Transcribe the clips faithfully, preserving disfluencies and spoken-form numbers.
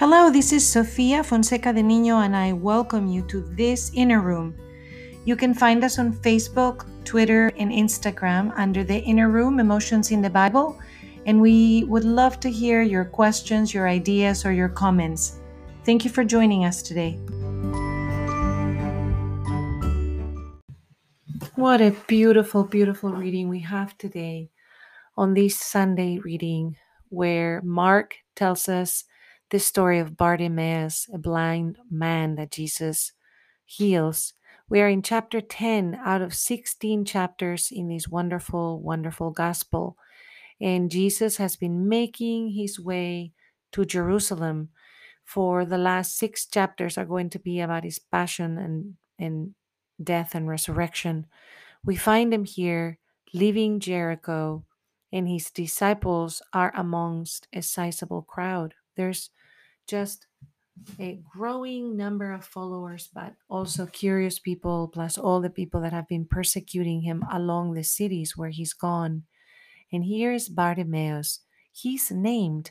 Hello, this is Sofia Fonseca de Niño, and I welcome you to this Inner Room. You can find us on Facebook, Twitter, and Instagram under the Inner Room Emotions in the Bible, and we would love to hear your questions, your ideas, or your comments. Thank you for joining us today. What a beautiful, beautiful reading we have today on this Sunday reading, where Mark tells us the story of Bartimaeus, a blind man that Jesus heals. We are in chapter ten out of sixteen chapters in this wonderful, wonderful gospel. And Jesus has been making his way to Jerusalem. For the last six chapters are going to be about his passion and, and death and resurrection. We find him here leaving Jericho, and his disciples are amongst a sizable crowd. There's just a growing number of followers, but also curious people, plus all the people that have been persecuting him along the cities where he's gone. And here is Bartimaeus. He's named,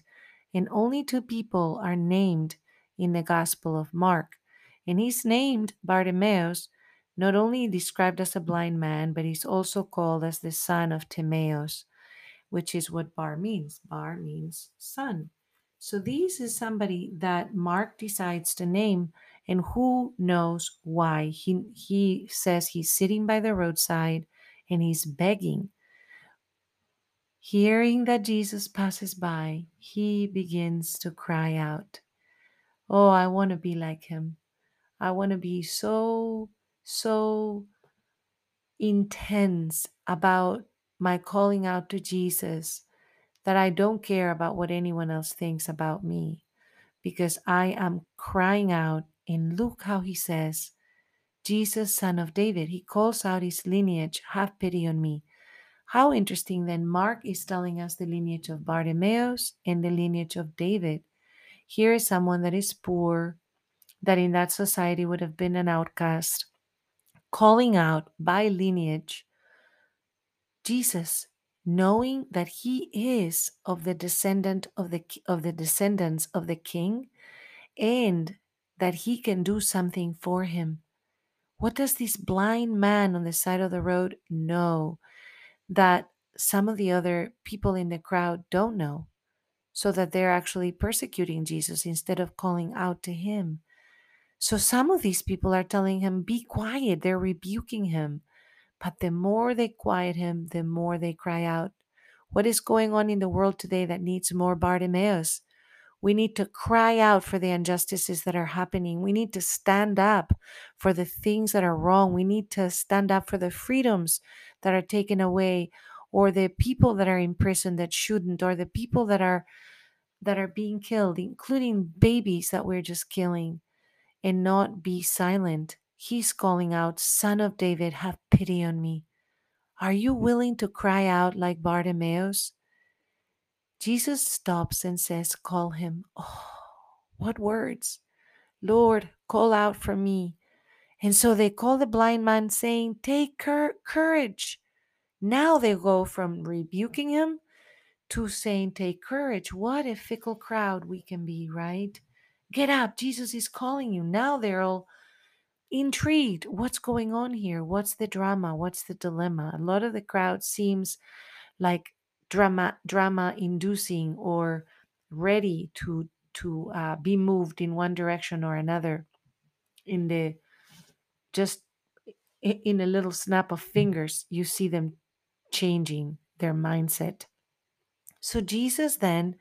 and only two people are named in the Gospel of Mark. And he's named Bartimaeus, not only described as a blind man, but he's also called as the son of Timaeus, which is what Bar means. Bar means son. So this is somebody that Mark decides to name, and who knows why. He he says he's sitting by the roadside and he's begging. Hearing that Jesus passes by, he begins to cry out, "Oh, I want to be like him. I want to be so, so intense about my calling out to Jesus that I don't care about what anyone else thinks about me, because I am crying out." And look how he says, "Jesus, son of David," he calls out his lineage, "have pity on me." How interesting then, Mark is telling us the lineage of Bartimaeus and the lineage of David. Here is someone that is poor, that in that society would have been an outcast, calling out by lineage, Jesus, knowing that he is of the descendant of the of the descendants of the king, and that he can do something for him. What does this blind man on the side of the road know that some of the other people in the crowd don't know, so that they're actually persecuting Jesus instead of calling out to him? So some of these people are telling him, be quiet. They're rebuking him. But the more they quiet him, the more they cry out. What is going on in the world today that needs more Bartimaeus? We need to cry out for the injustices that are happening. We need to stand up for the things that are wrong. We need to stand up for the freedoms that are taken away, or the people that are in prison that shouldn't, or the people that are that are being killed, including babies that we're just killing, and not be silent. He's calling out, "Son of David, have pity on me." Are you willing to cry out like Bartimaeus? Jesus stops and says, "Call him." Oh, what words. "Lord, call out for me." And so they call the blind man, saying, "Take cur- courage. Now they go from rebuking him to saying, "Take courage." What a fickle crowd we can be, right? "Get up. Jesus is calling you." Now they're all intrigued. What's going on here? What's the drama? What's the dilemma? A lot of the crowd seems like drama, drama inducing, or ready to to uh, be moved in one direction or another in the just in a little snap of fingers. You see them changing their mindset. So Jesus then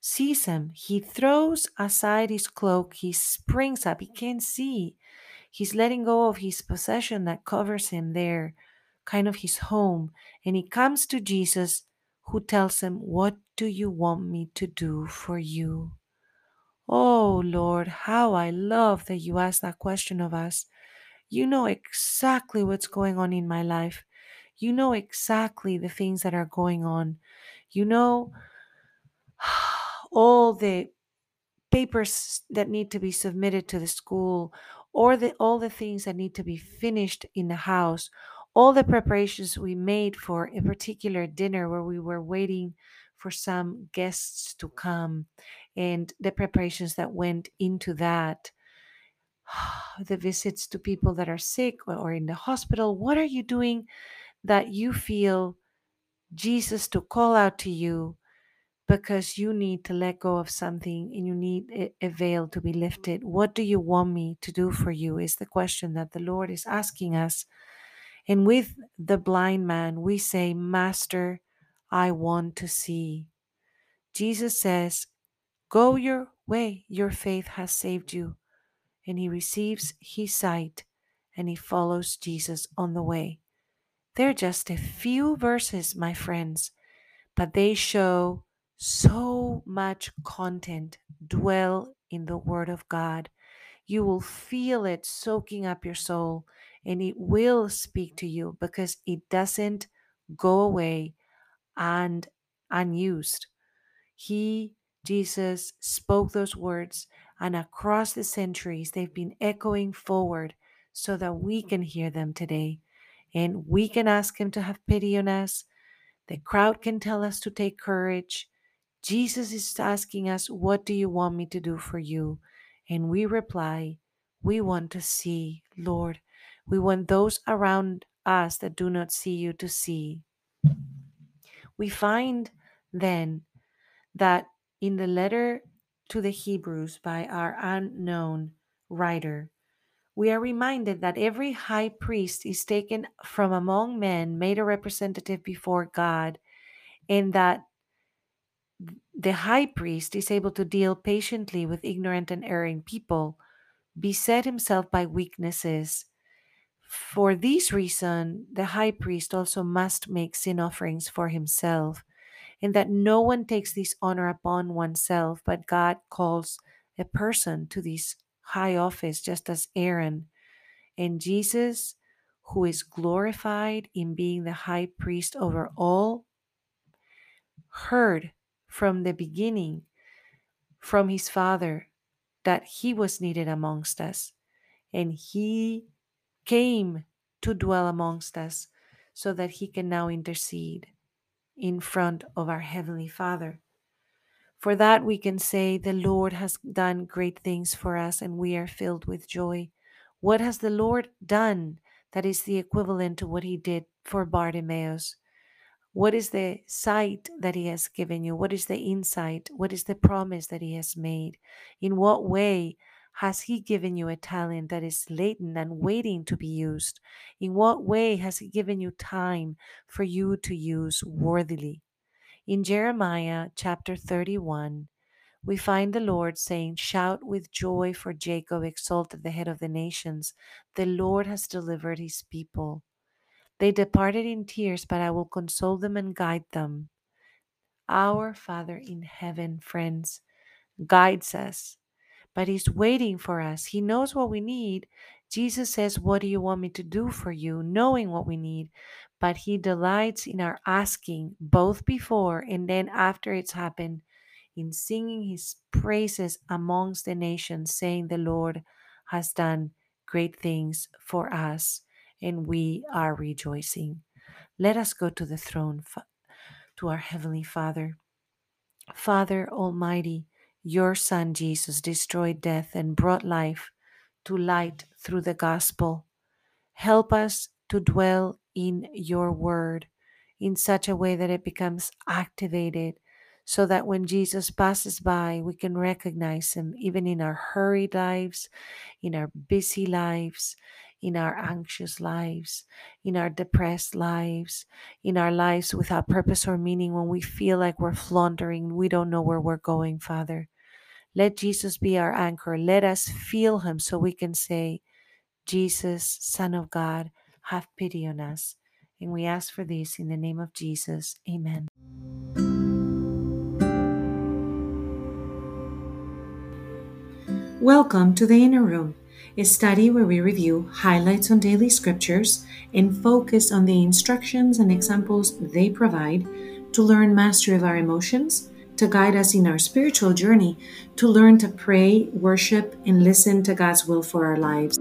sees him. He throws aside his cloak. He springs up. He can't see. He's letting go of his possession that covers him there, kind of his home. And he comes to Jesus, who tells him, "What do you want me to do for you?" Oh, Lord, how I love that you ask that question of us. You know exactly what's going on in my life. You know exactly the things that are going on. You know all the papers that need to be submitted to the school, or the, all the things that need to be finished in the house, all the preparations we made for a particular dinner where we were waiting for some guests to come, and the preparations that went into that, the visits to people that are sick or in the hospital. What are you doing that you feel Jesus to call out to you because you need to let go of something and you need a veil to be lifted? What do you want me to do for you is the question that the Lord is asking us. And with the blind man, we say, Master, I want to see. Jesus says, go your way. Your faith has saved you. And he receives his sight and he follows Jesus on the way. They're just a few verses, my friends, but they show so much content. Dwell in the Word of God. You will feel it soaking up your soul. And it will speak to you because it doesn't go away and unused. He, Jesus, spoke those words, and across the centuries, they've been echoing forward so that we can hear them today. And we can ask him to have pity on us. The crowd can tell us to take courage. Jesus is asking us, what do you want me to do for you? And we reply, we want to see, Lord. We want those around us that do not see you to see. We find then that in the letter to the Hebrews by our unknown writer, we are reminded that every high priest is taken from among men, made a representative before God, and that the high priest is able to deal patiently with ignorant and erring people, beset himself by weaknesses. For this reason, the high priest also must make sin offerings for himself, and that no one takes this honor upon oneself, but God calls a person to this high office, just as Aaron. And Jesus, who is glorified in being the high priest over all, heard from the beginning from his Father that he was needed amongst us, and he came to dwell amongst us so that he can now intercede in front of our Heavenly Father. For that we can say the Lord has done great things for us and we are filled with joy. What has the Lord done that is the equivalent to what he did for Bartimaeus? What is the sight that he has given you? What is the insight? What is the promise that he has made? In what way has he given you a talent that is latent and waiting to be used? In what way has he given you time for you to use worthily? In Jeremiah chapter thirty-one, we find the Lord saying, shout with joy, for Jacob exalted the head of the nations. The Lord has delivered his people. They departed in tears, but I will console them and guide them. Our Father in heaven, friends, guides us. But he's waiting for us. He knows what we need. Jesus says, what do you want me to do for you? Knowing what we need. But he delights in our asking, both before and then after it's happened, in singing his praises amongst the nations, saying the Lord has done great things for us, and we are rejoicing. Let us go to the throne, to our Heavenly Father. Father Almighty, your Son, Jesus, destroyed death and brought life to light through the gospel. Help us to dwell in your word in such a way that it becomes activated so that when Jesus passes by, we can recognize him even in our hurried lives, in our busy lives, in our anxious lives, in our depressed lives, in our lives without purpose or meaning, when we feel like we're floundering, we don't know where we're going, Father. Let Jesus be our anchor. Let us feel him so we can say, Jesus, Son of God, have pity on us. And we ask for this in the name of Jesus. Amen. Welcome to the Inner Room, a study where we review highlights on daily scriptures and focus on the instructions and examples they provide to learn mastery of our emotions, to guide us in our spiritual journey, to learn to pray, worship, and listen to God's will for our lives.